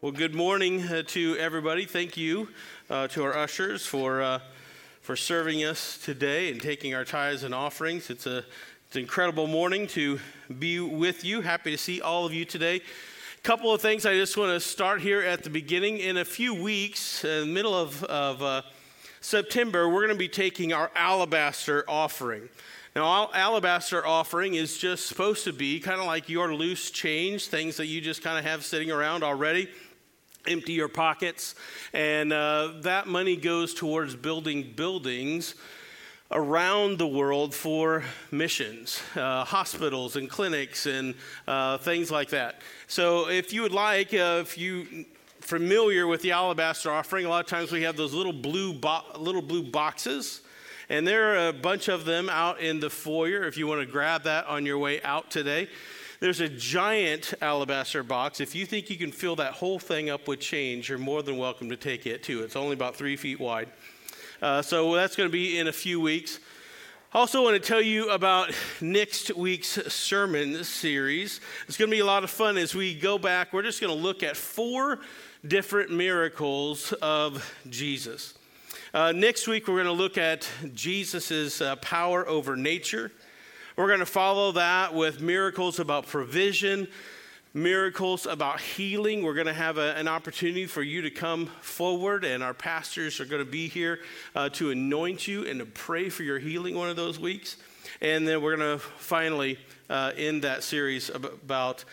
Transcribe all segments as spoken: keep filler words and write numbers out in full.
Well, good morning uh, to everybody. Thank you uh, to our ushers for uh, for serving us today and taking our tithes and offerings. It's a it's an incredible morning to be with you. Happy to see all of you today. A couple of things I just want to start here at the beginning. In a few weeks, in the middle of, of uh, September, we're going to be taking our alabaster offering. Now, our alabaster offering is just supposed to be kind of like your loose change, things that you just kind of have sitting around already. Empty your pockets, and uh, that money goes towards building buildings around the world for missions, uh, hospitals and clinics and uh, things like that. So if you would like, uh, if you familiar with the alabaster offering, a lot of times we have those little blue bo- little blue boxes, and there are a bunch of them out in the foyer if you want to grab that on your way out today. There's a giant alabaster box. If you think you can fill that whole thing up with change, you're more than welcome to take it too. It's only about three feet wide. Uh, so that's going to be in a few weeks. I also want to tell you about next week's sermon series. It's going to be a lot of fun as we go back. We're just going to look at four different miracles of Jesus. Uh, next week, we're going to look at Jesus's uh, power over nature. We're going to follow that with miracles about provision, miracles about healing. We're going to have a, an opportunity for you to come forward, and our pastors are going to be here uh, to anoint you and to pray for your healing one of those weeks. And then we're going to finally uh, end that series about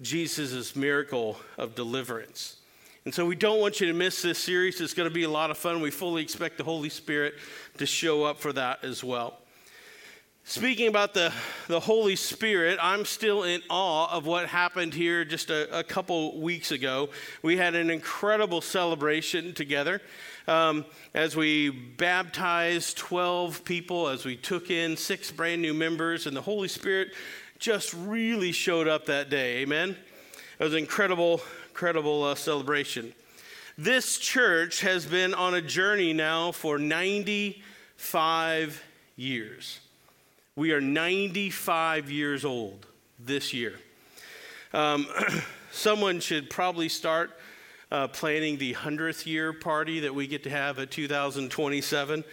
Jesus's miracle of deliverance. And so we don't want you to miss this series. It's going to be a lot of fun. We fully expect the Holy Spirit to show up for that as well. Speaking about the, the Holy Spirit, I'm still in awe of what happened here just a, a couple weeks ago. We had an incredible celebration together um, as we baptized twelve people, as we took in six brand new members, and the Holy Spirit just really showed up that day, amen? It was an incredible, incredible uh, celebration. This church has been on a journey now for ninety-five years. We are ninety-five years old this year. Um, someone should probably start uh, planning the hundredth year party that we get to have at two thousand twenty-seven.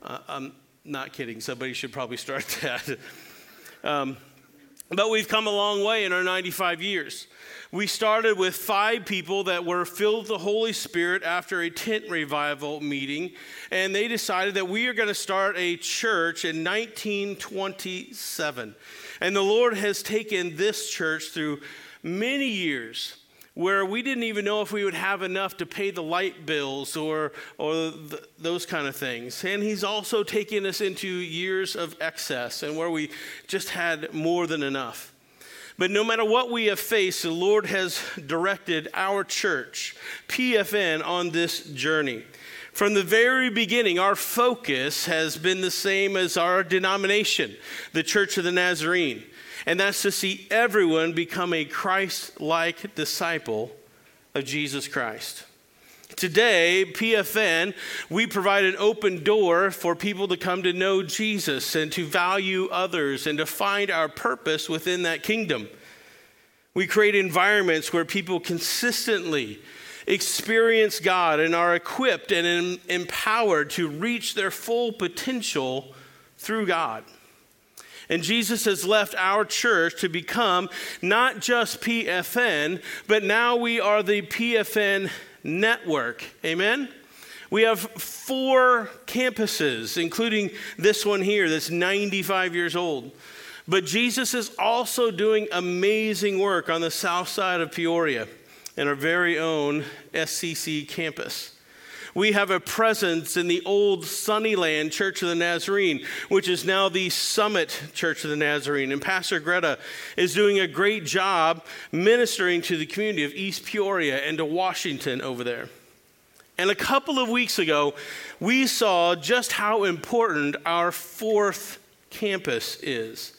Uh, I'm not kidding. Somebody should probably start that. um, but we've come a long way in our ninety-five years. We started with five people that were filled with the Holy Spirit after a tent revival meeting, and they decided that we are going to start a church in nineteen twenty-seven. And the Lord has taken this church through many years where we didn't even know if we would have enough to pay the light bills or, or th- those kind of things. And he's also taken us into years of excess and where we just had more than enough. But no matter what we have faced, the Lord has directed our church, P F N, on this journey. From the very beginning, our focus has been the same as our denomination, the Church of the Nazarene. And that's to see everyone become a Christ-like disciple of Jesus Christ. Today, P F N, we provide an open door for people to come to know Jesus and to value others and to find our purpose within that kingdom. We create environments where people consistently experience God and are equipped and em- empowered to reach their full potential through God. And Jesus has left our church to become not just P F N, but now we are the P F N network. Amen? We have four campuses, including this one here that's ninety-five years old. But Jesus is also doing amazing work on the south side of Peoria in our very own S C C campus. We have a presence in the old Sunnyland Church of the Nazarene, which is now the Summit Church of the Nazarene. And Pastor Greta is doing a great job ministering to the community of East Peoria and to Washington over there. And a couple of weeks ago, we saw just how important our fourth campus is,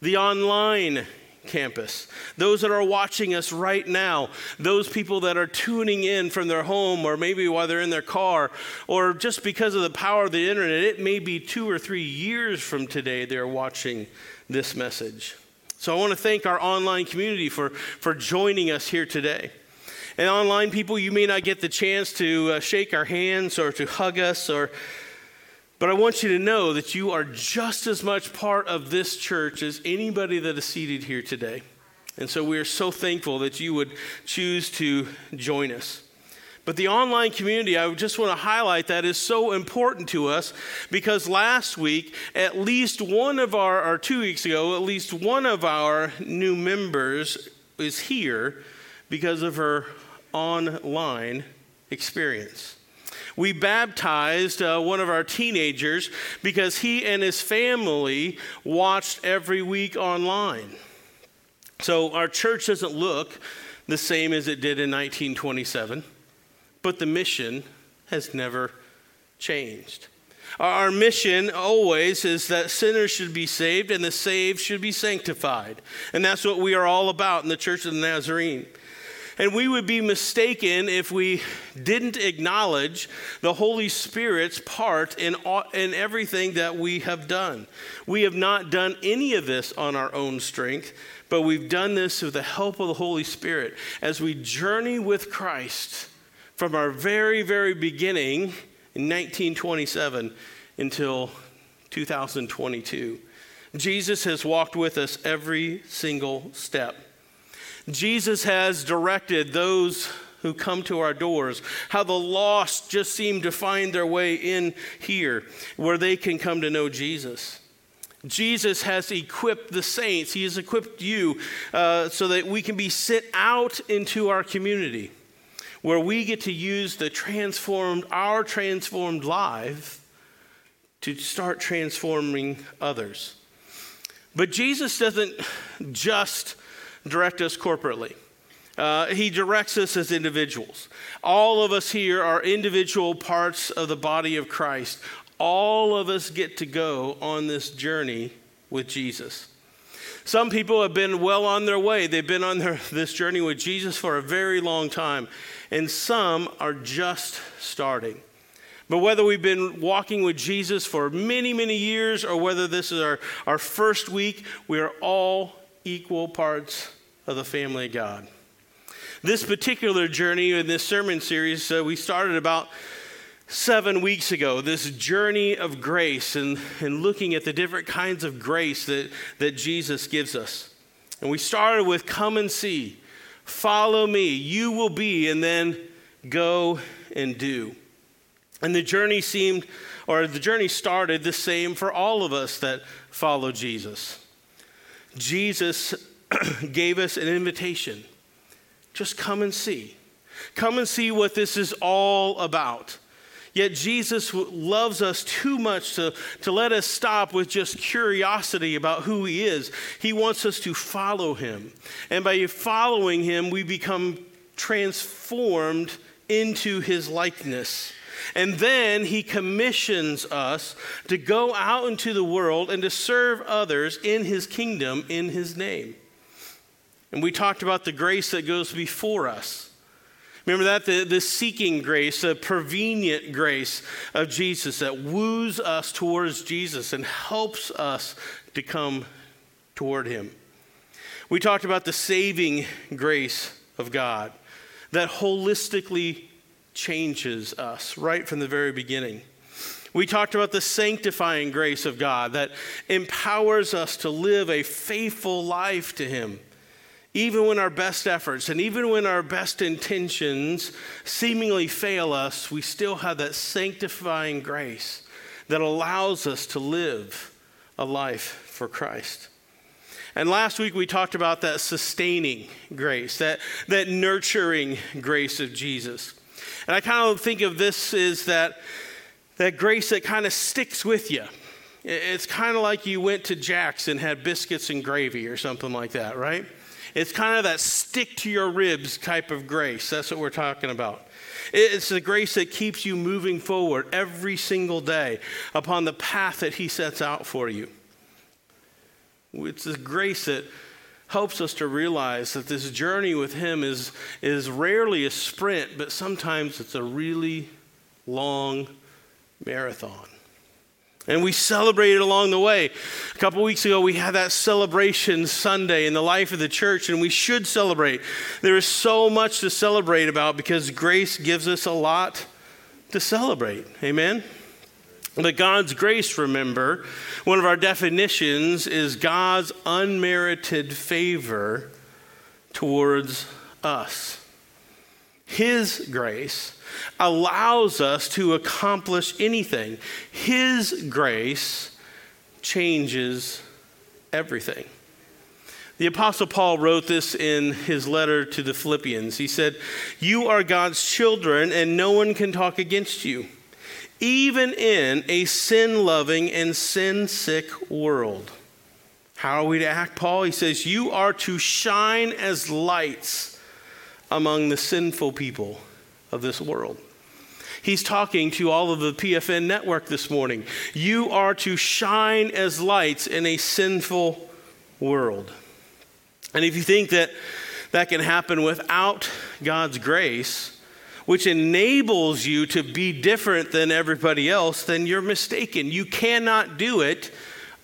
the online campus. Those that are watching us right now, those people that are tuning in from their home or maybe while they're in their car or just because of the power of the internet, it may be two or three years from today they're watching this message. So I want to thank our online community for, for joining us here today. And online people, you may not get the chance to uh, shake our hands or to hug us, or, but I want you to know that you are just as much part of this church as anybody that is seated here today. And so we are so thankful that you would choose to join us. But the online community, I just want to highlight that is so important to us, because last week, at least one of our, or two weeks ago, at least one of our new members is here because of her online experience. We baptized uh, one of our teenagers because he and his family watched every week online. So our church doesn't look the same as it did in nineteen twenty-seven. But the mission has never changed. Our mission always is that sinners should be saved and the saved should be sanctified. And that's what we are all about in the Church of the Nazarene. And we would be mistaken if we didn't acknowledge the Holy Spirit's part in all, in everything that we have done. We have not done any of this on our own strength, but we've done this through the help of the Holy Spirit as we journey with Christ from our very, very beginning in nineteen twenty-seven until two thousand twenty-two. Jesus has walked with us every single step. Jesus has directed those who come to our doors, how the lost just seem to find their way in here where they can come to know Jesus. Jesus has equipped the saints. He has equipped you uh, so that we can be sent out into our community, where we get to use the transformed, our transformed life to start transforming others. But Jesus doesn't just direct us corporately. Uh, he directs us as individuals. All of us here are individual parts of the body of Christ. All of us get to go on this journey with Jesus. Some people have been well on their way. They've been on their, this journey with Jesus for a very long time. And some are just starting. But whether we've been walking with Jesus for many, many years, or whether this is our, our first week, we are all equal parts of the family of God. This particular journey in this sermon series, uh, we started about seven weeks ago, this journey of grace and, and looking at the different kinds of grace that, that Jesus gives us. And we started with come and see, follow me, you will be, and then go and do. And the journey seemed, or the journey started the same for all of us that follow Jesus. Jesus gave us an invitation. Just come and see. Come and see what this is all about. Yet Jesus loves us too much to, to let us stop with just curiosity about who he is. He wants us to follow him. And by following him, we become transformed into his likeness. And then he commissions us to go out into the world and to serve others in his kingdom, in his name. And we talked about the grace that goes before us. Remember that, the, the seeking grace, the prevenient grace of Jesus that woos us towards Jesus and helps us to come toward him. We talked about the saving grace of God that holistically changes us right from the very beginning. We talked about the sanctifying grace of God that empowers us to live a faithful life to him, even when our best efforts and even when our best intentions seemingly fail us. We still have that sanctifying grace that allows us to live a life for Christ. And last week we talked about that sustaining grace, that, that nurturing grace of Jesus. And I kind of think of this as that, that grace that kind of sticks with you. It's kind of like you went to Jack's and had biscuits and gravy or something like that, right? It's kind of that stick to your ribs type of grace. That's what we're talking about. It's the grace that keeps you moving forward every single day upon the path that he sets out for you. It's the grace that helps us to realize that this journey with him is, is rarely a sprint, but sometimes it's a really long marathon. And we celebrated along the way. A couple weeks ago, we had that celebration Sunday in the life of the church, and we should celebrate. There is so much to celebrate about because grace gives us a lot to celebrate. Amen? But God's grace, remember, one of our definitions is God's unmerited favor towards us. His grace allows us to accomplish anything. His grace changes everything. The Apostle Paul wrote this in his letter to the Philippians. He said, "You are God's children, and no one can talk against you, even in a sin-loving and sin-sick world." How are we to act, Paul? He says, "You are to shine as lights among the sinful people of this world." He's talking to all of the P F N network this morning. You are to shine as lights in a sinful world. And if you think that that can happen without God's grace, which enables you to be different than everybody else, then you're mistaken. You cannot do it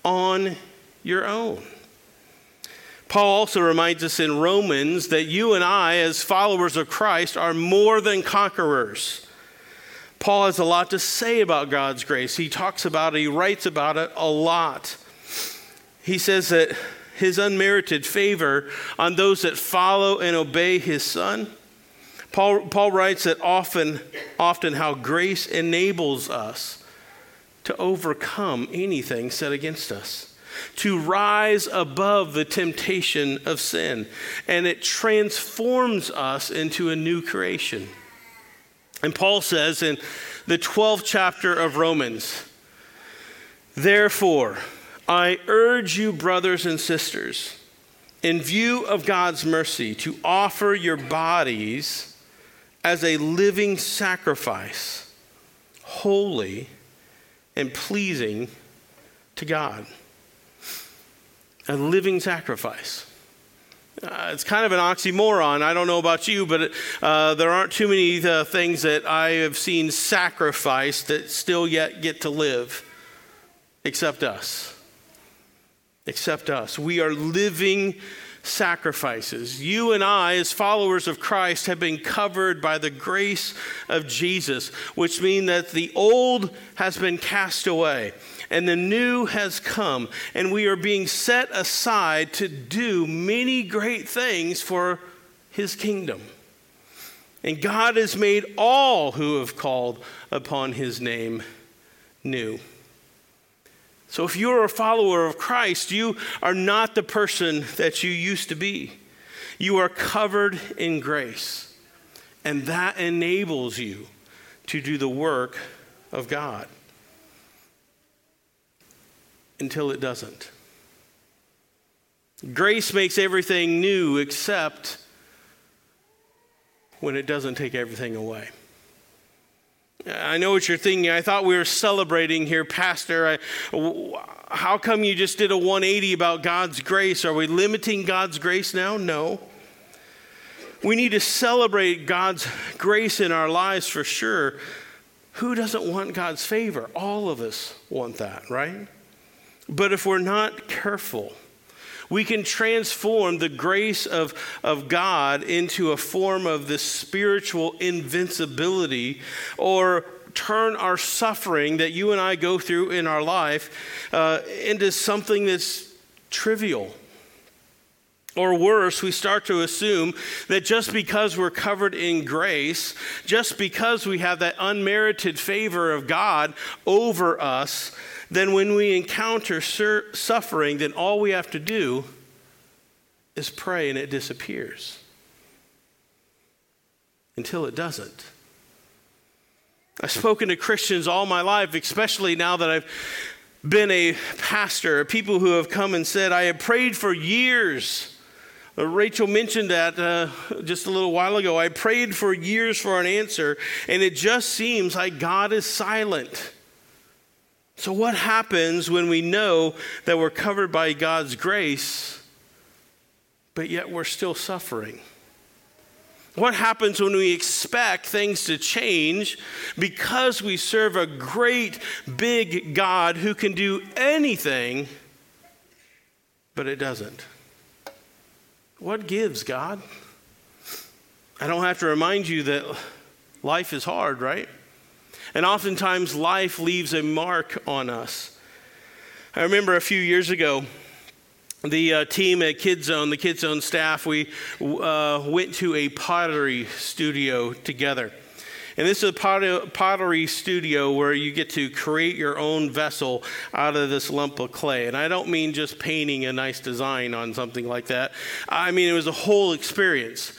on your own. Paul also reminds us in Romans that you and I, as followers of Christ, are more than conquerors. Paul has a lot to say about God's grace. He talks about it, he writes about it a lot. He says that his unmerited favor on those that follow and obey his son. Paul, Paul writes that often, often how grace enables us to overcome anything set against us, to rise above the temptation of sin, and it transforms us into a new creation. And Paul says in the twelfth chapter of Romans, "Therefore, I urge you, brothers and sisters, in view of God's mercy, to offer your bodies as a living sacrifice, holy and pleasing to God." A living sacrifice. Uh, it's kind of an oxymoron. I don't know about you, but uh, there aren't too many uh, things that I have seen sacrificed that still yet get to live, except us. Except us. We are living sacrifices. You and I, as followers of Christ, have been covered by the grace of Jesus, which means that the old has been cast away, and the new has come, and we are being set aside to do many great things for his kingdom. And God has made all who have called upon his name new. So if you're a follower of Christ, you are not the person that you used to be. You are covered in grace, and that enables you to do the work of God. Until it doesn't. Grace makes everything new except when it doesn't take everything away. I know what you're thinking. I thought we were celebrating here, Pastor. I, how come you just did a one eighty about God's grace? Are we limiting God's grace now? No. We need to celebrate God's grace in our lives for sure. Who doesn't want God's favor? All of us want that, right? But if we're not careful, we can transform the grace of, of God into a form of this spiritual invincibility, or turn our suffering that you and I go through in our life uh, into something that's trivial. Or worse, we start to assume that just because we're covered in grace, just because we have that unmerited favor of God over us, then when we encounter sur- suffering, then all we have to do is pray and it disappears. Until it doesn't. I've spoken to Christians all my life, especially now that I've been a pastor, people who have come and said, "I have prayed for years." Rachel mentioned that uh, just a little while ago. "I prayed for years for an answer, and it just seems like God is silent." So what happens when we know that we're covered by God's grace, but yet we're still suffering? What happens when we expect things to change? Because we serve a great big God who can do anything, but it doesn't. What gives, God? I don't have to remind you that life is hard, right? And oftentimes life leaves a mark on us. I remember a few years ago, the uh, team at KidZone, the KidZone staff, we uh, went to a pottery studio together. And this is a pot- pottery studio where you get to create your own vessel out of this lump of clay. And I don't mean just painting a nice design on something like that. I mean, it was a whole experience.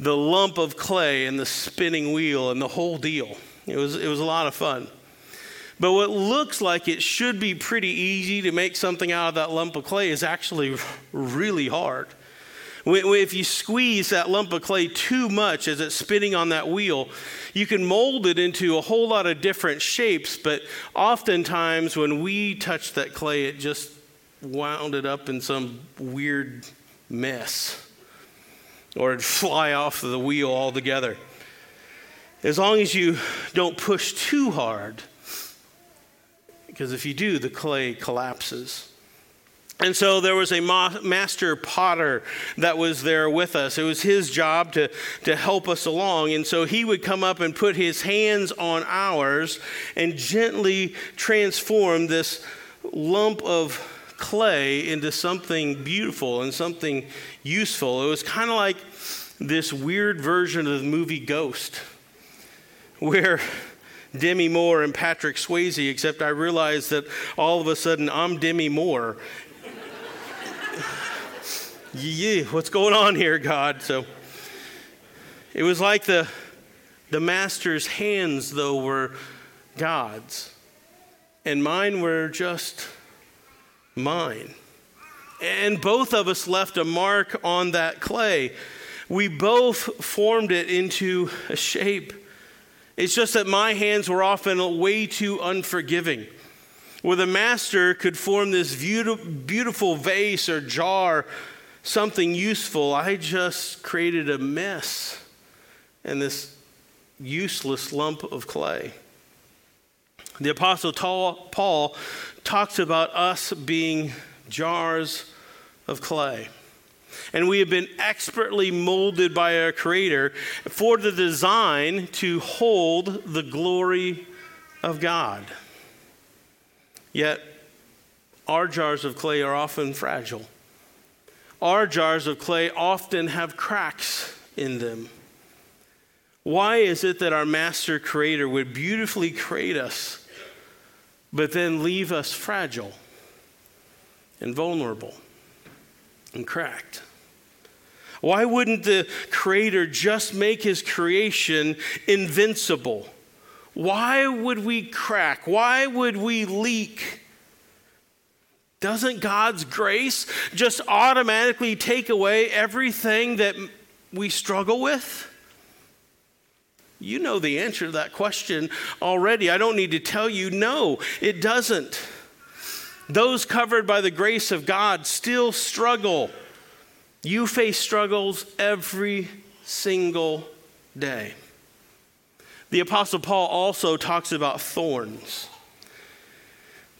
The lump of clay and the spinning wheel and the whole deal. It was, it was a lot of fun. But what looks like it should be pretty easy to make something out of that lump of clay is actually really hard. If you squeeze that lump of clay too much as it's spinning on that wheel, you can mold it into a whole lot of different shapes, but oftentimes when we touch that clay, it just wound it up in some weird mess. Or it'd fly off the wheel altogether. As long as you don't push too hard, because if you do, the clay collapses. And so there was a ma- master potter that was there with us. It was his job to, to help us along. And so he would come up and put his hands on ours and gently transform this lump of clay into something beautiful and something useful. It was kind of like this weird version of the movie Ghost, where Demi Moore and Patrick Swayze, except I realized that all of a sudden I'm Demi Moore. Yeah, what's going on here, God? So it was like the the master's hands, though, were God's, and mine were just mine. And both of us left a mark on that clay. We both formed it into a shape. It's just that my hands were often way too unforgiving, where the master could form this beautiful vase or jar, something useful. I just created a mess and this useless lump of clay. The Apostle Paul talks about us being jars of clay. And we have been expertly molded by our Creator for the design to hold the glory of God. Yet, our jars of clay are often fragile. Our jars of clay often have cracks in them. Why is it that our Master Creator would beautifully create us, but then leave us fragile and vulnerable and cracked? Why wouldn't the Creator just make his creation invincible? Why would we crack? Why would we leak? Doesn't God's grace just automatically take away everything that we struggle with? You know the answer to that question already. I don't need to tell you. No, it doesn't. Those covered by the grace of God still struggle. You face struggles every single day. The Apostle Paul also talks about thorns.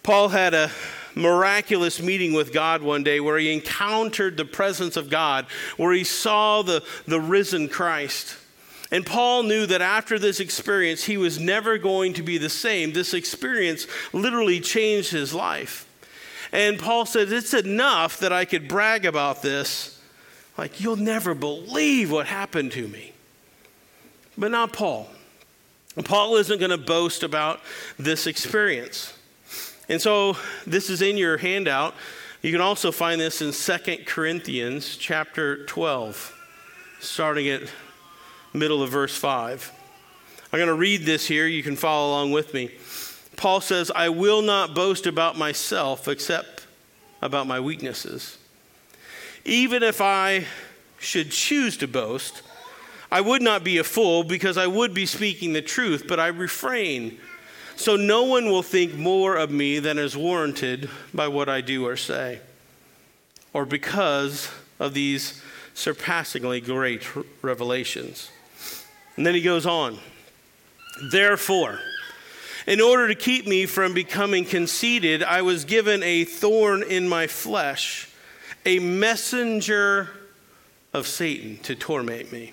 Paul had a miraculous meeting with God one day where he encountered the presence of God, where he saw the, the risen Christ. And Paul knew that after this experience, he was never going to be the same. This experience literally changed his life. And Paul said, it's enough that I could brag about this. Like, you'll never believe what happened to me. But not Paul. Paul isn't going to boast about this experience. And so this is in your handout. You can also find this in Second Corinthians chapter twelve, starting at middle of verse five. I'm going to read this here. You can follow along with me. Paul says, I will not boast about myself except about my weaknesses. Even if I should choose to boast, I would not be a fool because I would be speaking the truth, but I refrain. So no one will think more of me than is warranted by what I do or say, or because of these surpassingly great revelations. And then he goes on. Therefore, in order to keep me from becoming conceited, I was given a thorn in my flesh, a messenger of Satan to torment me.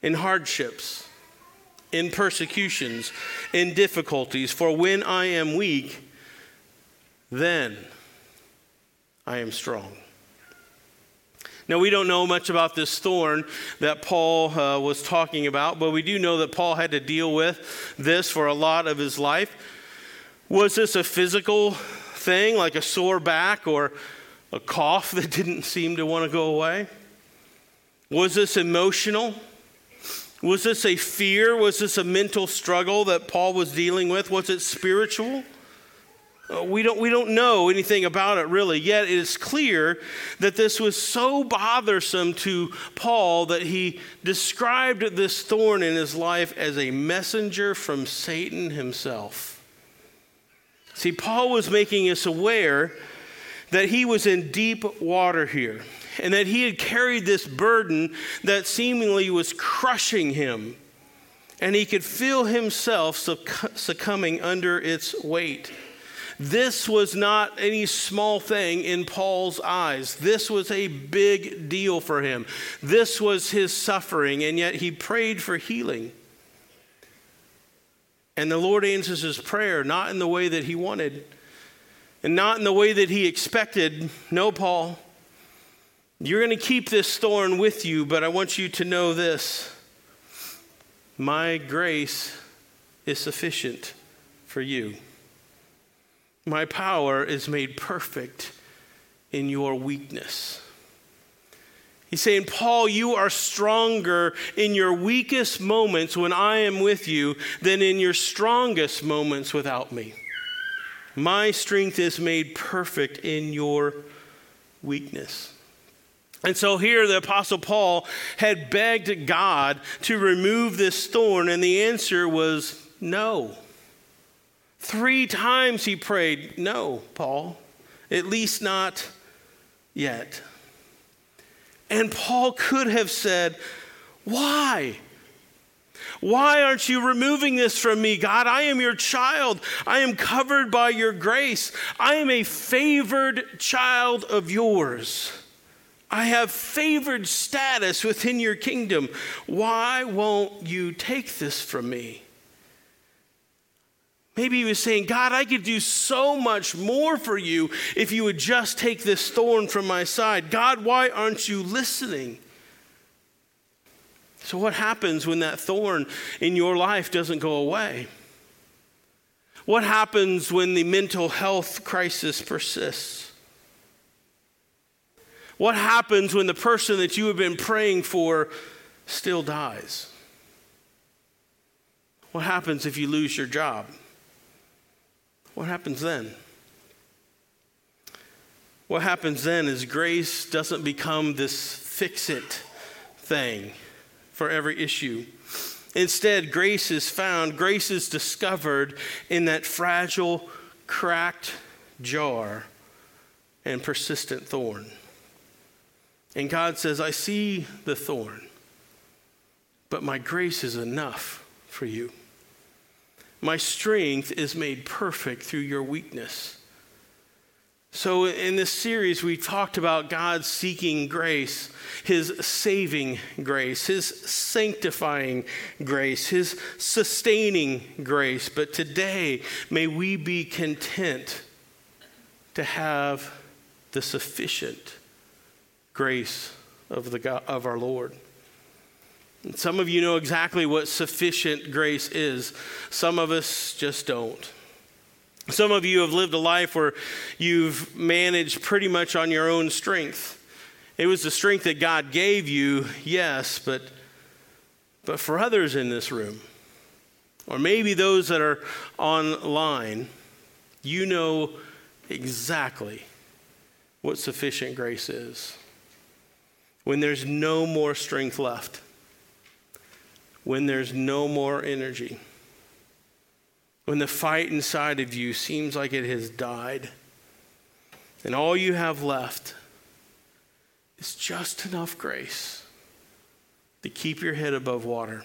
in hardships, in persecutions, in difficulties. For when I am weak, then I am strong. Now, we don't know much about this thorn that Paul uh, was talking about, but we do know that Paul had to deal with this for a lot of his life. Was this a physical thing, like a sore back or a cough that didn't seem to want to go away? Was this emotional? Was this a fear? Was this a mental struggle that Paul was dealing with? Was it spiritual? We don't, we don't know anything about it really, yet it is clear that this was so bothersome to Paul that he described this thorn in his life as a messenger from Satan himself. See, Paul was making us aware that he was in deep water here and that he had carried this burden that seemingly was crushing him, and he could feel himself succumbing under its weight. This was not any small thing in Paul's eyes. This was a big deal for him. This was his suffering, and yet he prayed for healing. And the Lord answers his prayer, not in the way that he wanted, and not in the way that he expected. No, Paul, you're going to keep this thorn with you, but I want you to know this. My grace is sufficient for you. My power is made perfect in your weakness. He's saying, Paul, you are stronger in your weakest moments when I am with you than in your strongest moments without me. My strength is made perfect in your weakness. And so here the Apostle Paul had begged God to remove this thorn, and the answer was no. Three times he prayed, no, Paul, at least not yet. And Paul could have said, why? Why aren't you removing this from me, God? I am your child. I am covered by your grace. I am a favored child of yours. I have favored status within your kingdom. Why won't you take this from me? Maybe he was saying, God, I could do so much more for you if you would just take this thorn from my side. God, why aren't you listening? So what happens when that thorn in your life doesn't go away? What happens when the mental health crisis persists? What happens when the person that you have been praying for still dies? What happens if you lose your job? What happens then? What happens then is grace doesn't become this fix-it thing for every issue. Instead, grace is found, grace is discovered in that fragile, cracked jar and persistent thorn. And God says, I see the thorn, but my grace is enough for you. My strength is made perfect through your weakness. So in this series, we talked about God seeking grace, his saving grace, his sanctifying grace, his sustaining grace. But today, may we be content to have the sufficient grace of the God, of our Lord. Some of you know exactly what sufficient grace is. Some of us just don't. Some of you have lived a life where you've managed pretty much on your own strength. It was the strength that God gave you, yes, but, but for others in this room, or maybe those that are online, you know exactly what sufficient grace is. When there's no more strength left, when there's no more energy, when the fight inside of you seems like it has died, and all you have left is just enough grace to keep your head above water.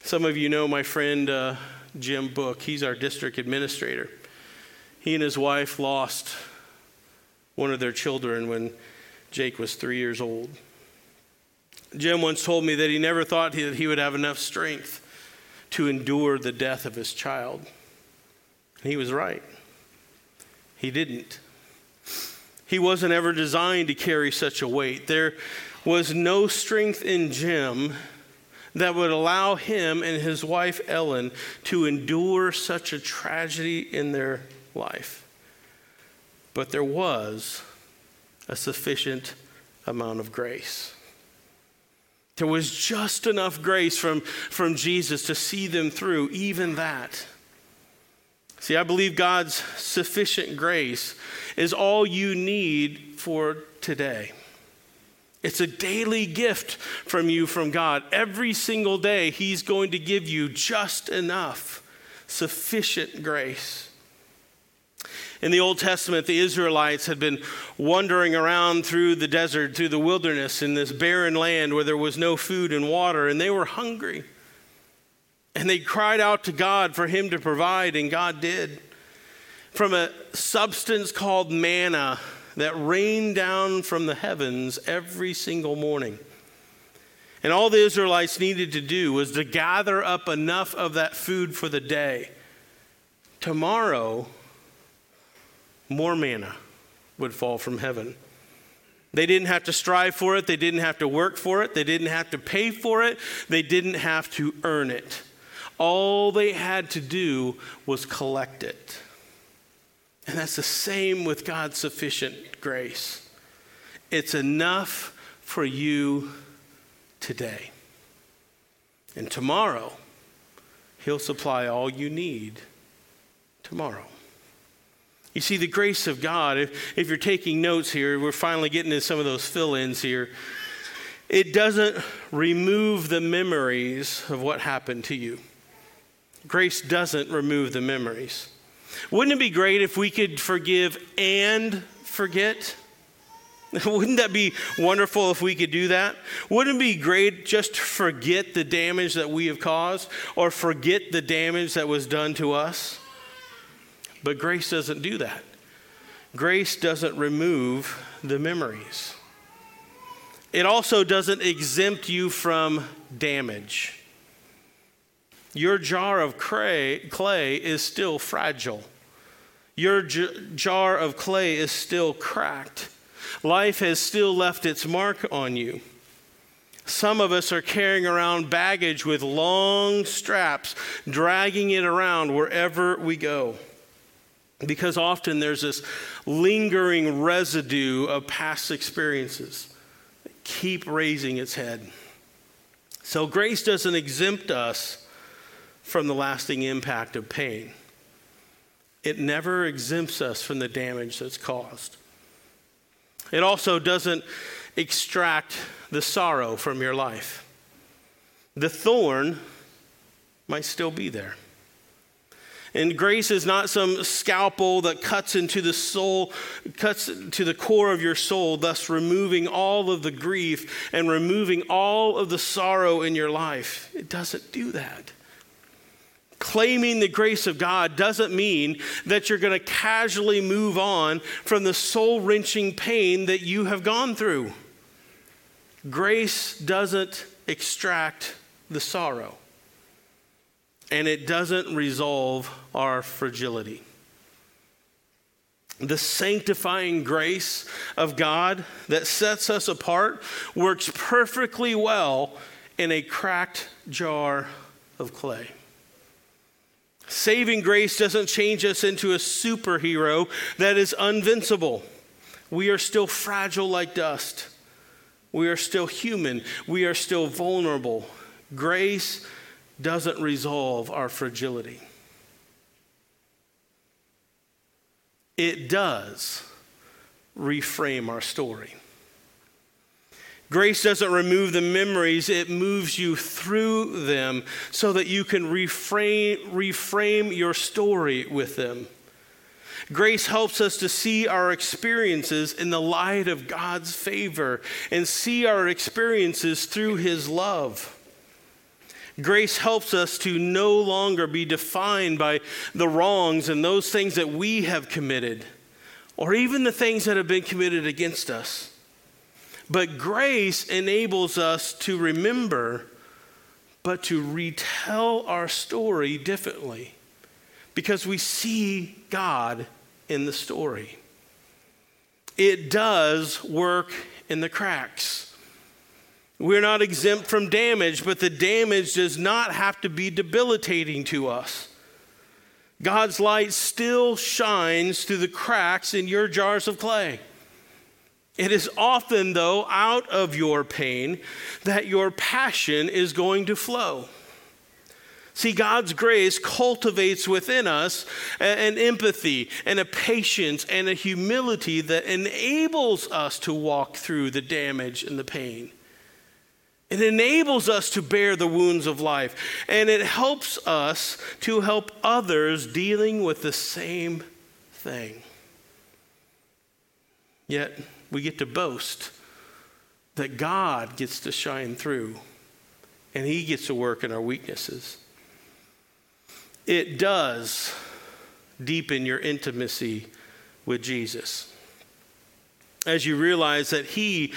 Some of you know my friend uh, Jim Book. He's our district administrator. He and his wife lost one of their children when Jake was three years old. Jim once told me that he never thought that he would have enough strength to endure the death of his child. And he was right. He didn't. He wasn't ever designed to carry such a weight. There was no strength in Jim that would allow him and his wife, Ellen, to endure such a tragedy in their life. But there was a sufficient amount of grace. There was just enough grace from, from Jesus to see them through even that. See, I believe God's sufficient grace is all you need for today. It's a daily gift from you, from God. Every single day, he's going to give you just enough, sufficient grace. In the Old Testament, the Israelites had been wandering around through the desert, through the wilderness, in this barren land where there was no food and water, and they were hungry. And they cried out to God for him to provide, and God did. From a substance called manna that rained down from the heavens every single morning. And all the Israelites needed to do was to gather up enough of that food for the day. Tomorrow, more manna would fall from heaven. They didn't have to strive for it. They didn't have to work for it. They didn't have to pay for it. They didn't have to earn it. All they had to do was collect it. And that's the same with God's sufficient grace. It's enough for you today. And tomorrow, he'll supply all you need tomorrow. You see, the grace of God, if, if you're taking notes here, we're finally getting to some of those fill-ins here. It doesn't remove the memories of what happened to you. Grace doesn't remove the memories. Wouldn't it be great if we could forgive and forget? Wouldn't that be wonderful if we could do that? Wouldn't it be great just to forget the damage that we have caused or forget the damage that was done to us? But grace doesn't do that. Grace doesn't remove the memories. It also doesn't exempt you from damage. Your jar of clay is still fragile. Your jar of clay is still cracked. Life has still left its mark on you. Some of us are carrying around baggage with long straps, dragging it around wherever we go, because often there's this lingering residue of past experiences that keep raising its head. So grace doesn't exempt us from the lasting impact of pain. It never exempts us from the damage that's caused. It also doesn't extract the sorrow from your life. The thorn might still be there. And grace is not some scalpel that cuts into the soul, cuts to the core of your soul, thus removing all of the grief and removing all of the sorrow in your life. It doesn't do that. Claiming the grace of God doesn't mean that you're going to casually move on from the soul-wrenching pain that you have gone through. Grace doesn't extract the sorrow, and it doesn't resolve our fragility. The sanctifying grace of God that sets us apart works perfectly well in a cracked jar of clay. Saving grace doesn't change us into a superhero that is invincible. We are still fragile like dust. We are still human. We are still vulnerable. Grace doesn't resolve our fragility. It does reframe our story. Grace doesn't remove the memories, it moves you through them so that you can reframe, reframe your story with them. Grace helps us to see our experiences in the light of God's favor and see our experiences through his love. Grace helps us to no longer be defined by the wrongs and those things that we have committed, or even the things that have been committed against us. But grace enables us to remember, but to retell our story differently, because we see God in the story. It does work in the cracks. We're not exempt from damage, but the damage does not have to be debilitating to us. God's light still shines through the cracks in your jars of clay. It is often, though, out of your pain that your passion is going to flow. See, God's grace cultivates within us an empathy and a patience and a humility that enables us to walk through the damage and the pain. It enables us to bear the wounds of life, and it helps us to help others dealing with the same thing. Yet, we get to boast that God gets to shine through, and he gets to work in our weaknesses. It does deepen your intimacy with Jesus, as you realize that he,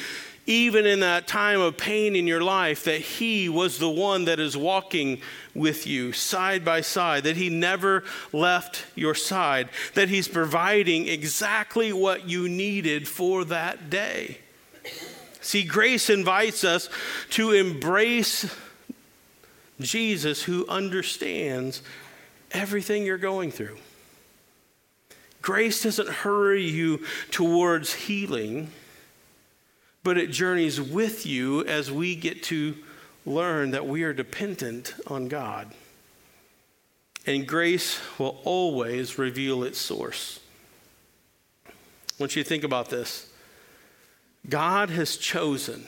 even in that time of pain in your life, that he was the one that is walking with you side by side, that he never left your side, that he's providing exactly what you needed for that day. See, grace invites us to embrace Jesus, who understands everything you're going through. Grace doesn't hurry you towards healing, but it journeys with you as we get to learn that we are dependent on God. And grace will always reveal its source. Once you think about this, God has chosen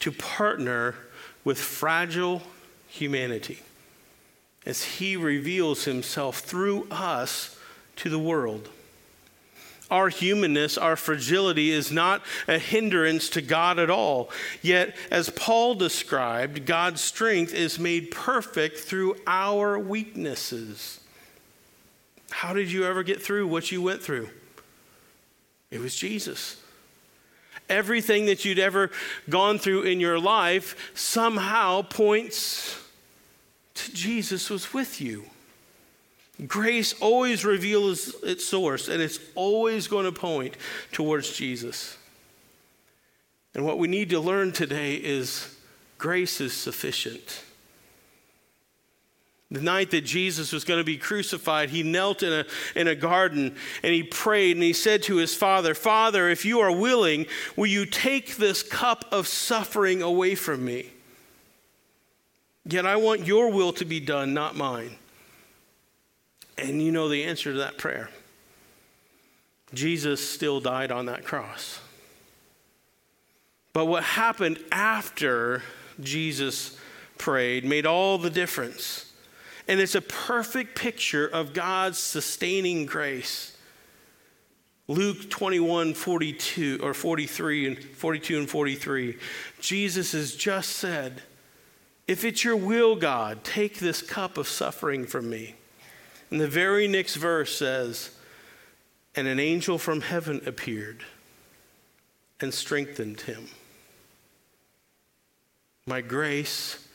to partner with fragile humanity as he reveals himself through us to the world. Our humanness, our fragility is not a hindrance to God at all. Yet, as Paul described, God's strength is made perfect through our weaknesses. How did you ever get through what you went through? It was Jesus. Everything that you'd ever gone through in your life somehow points to Jesus was with you. Grace always reveals its source, and it's always going to point towards Jesus. And what we need to learn today is grace is sufficient. The night that Jesus was going to be crucified, he knelt in a, in a garden, and he prayed, and he said to his Father, "Father, if you are willing, will you take this cup of suffering away from me? Yet I want your will to be done, not mine." And you know the answer to that prayer. Jesus still died on that cross. But what happened after Jesus prayed made all the difference. And it's a perfect picture of God's sustaining grace. Luke twenty-one, forty-two, or forty-three, and forty-two and forty-three, Jesus has just said, "If it's your will, God, take this cup of suffering from me." And the very next verse says, "And an angel from heaven appeared and strengthened him." My grace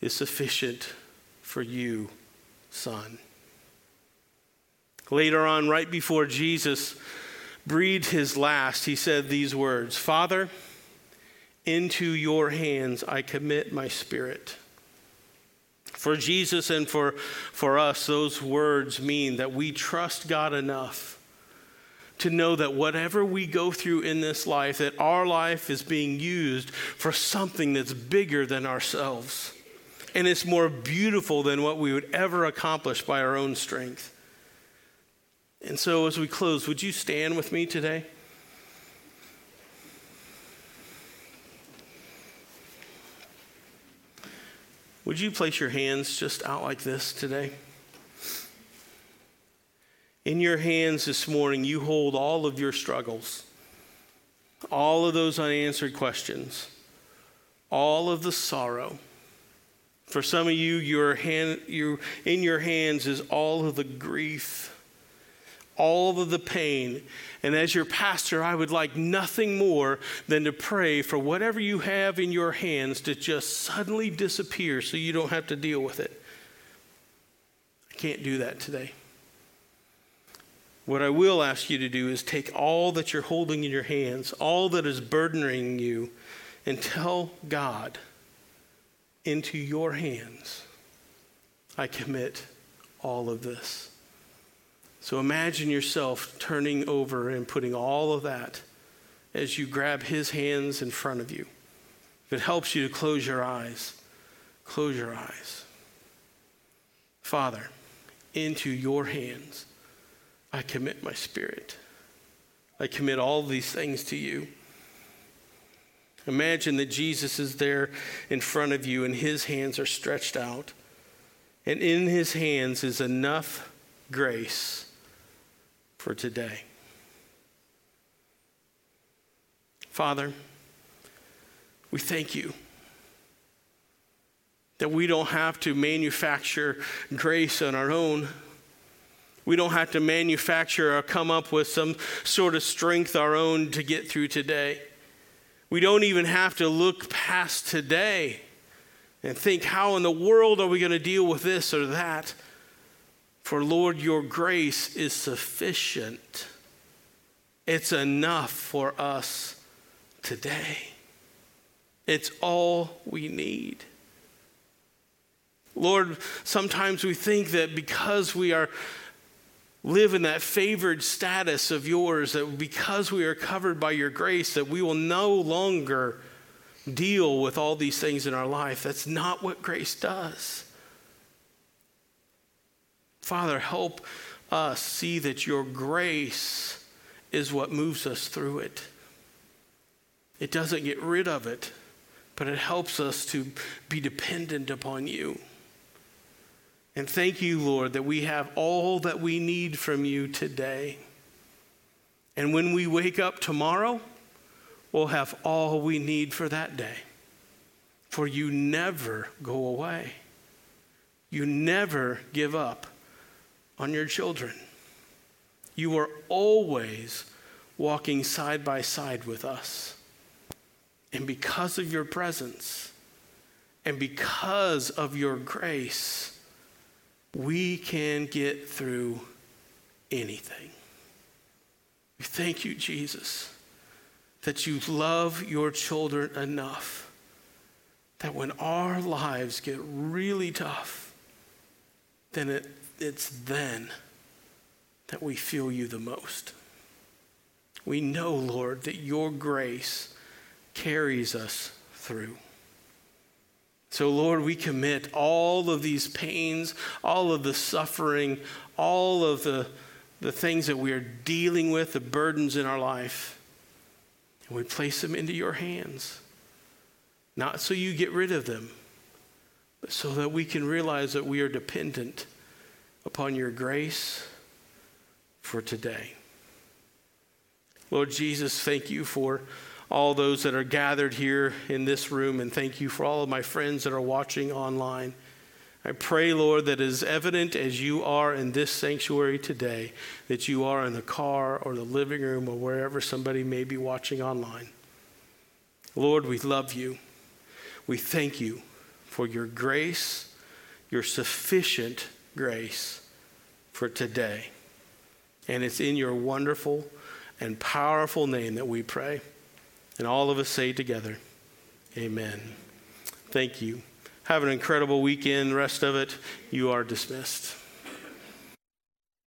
is sufficient for you, son. Later on, right before Jesus breathed his last, he said these words, "Father, into your hands I commit my spirit." For Jesus and for, for us, those words mean that we trust God enough to know that whatever we go through in this life, that our life is being used for something that's bigger than ourselves. and it's more beautiful than what we would ever accomplish by our own strength. And so as we close, would you stand with me today? Would you place your hands just out like this today? In your hands this morning, you hold all of your struggles, all of those unanswered questions, all of the sorrow. For some of you, your hand, you, in your hands is all of the grief, all of the pain. And as your pastor, I would like nothing more than to pray for whatever you have in your hands to just suddenly disappear so you don't have to deal with it. I can't do that today. What I will ask you to do is take all that you're holding in your hands, all that is burdening you, and tell God, into your hands, I commit all of this. So imagine yourself turning over and putting all of that as you grab his hands in front of you. If it helps you to close your eyes, close your eyes. Father, into your hands, I commit my spirit. I commit all these things to you. Imagine that Jesus is there in front of you and his hands are stretched out. And in his hands is enough grace for today. Father, we thank you that we don't have to manufacture grace on our own. We don't have to manufacture or come up with some sort of strength our own to get through today. We don't even have to look past today and think, how in the world are we going to deal with this or that? For Lord, your grace is sufficient. It's enough for us today. It's all we need. Lord, sometimes we think that because we are live in that favored status of yours, that because we are covered by your grace, that we will no longer deal with all these things in our life. That's not what grace does. Father, help us see that your grace is what moves us through it. It doesn't get rid of it, but it helps us to be dependent upon you. And thank you, Lord, that we have all that we need from you today. And when we wake up tomorrow, we'll have all we need for that day. For you never go away. You never give up on your children. You are always walking side by side with us. And because of your presence and because of your grace, we can get through anything. We thank you, Jesus, that you love your children enough that when our lives get really tough, then it, it's then that we feel you the most. We know, Lord, that your grace carries us through. So, Lord, we commit all of these pains, all of the suffering, all of the, the things that we are dealing with, the burdens in our life, and we place them into your hands. Not so you get rid of them, but so that we can realize that we are dependent upon your grace for today. Lord Jesus, thank you for all those that are gathered here in this room, and thank you for all of my friends that are watching online. I pray, Lord, that as evident as you are in this sanctuary today, that you are in the car or the living room or wherever somebody may be watching online. Lord, we love you. We thank you for your grace, your sufficient grace for today. And it's in your wonderful and powerful name that we pray. And all of us say together, amen. Thank you. Have an incredible weekend. The rest of it, you are dismissed.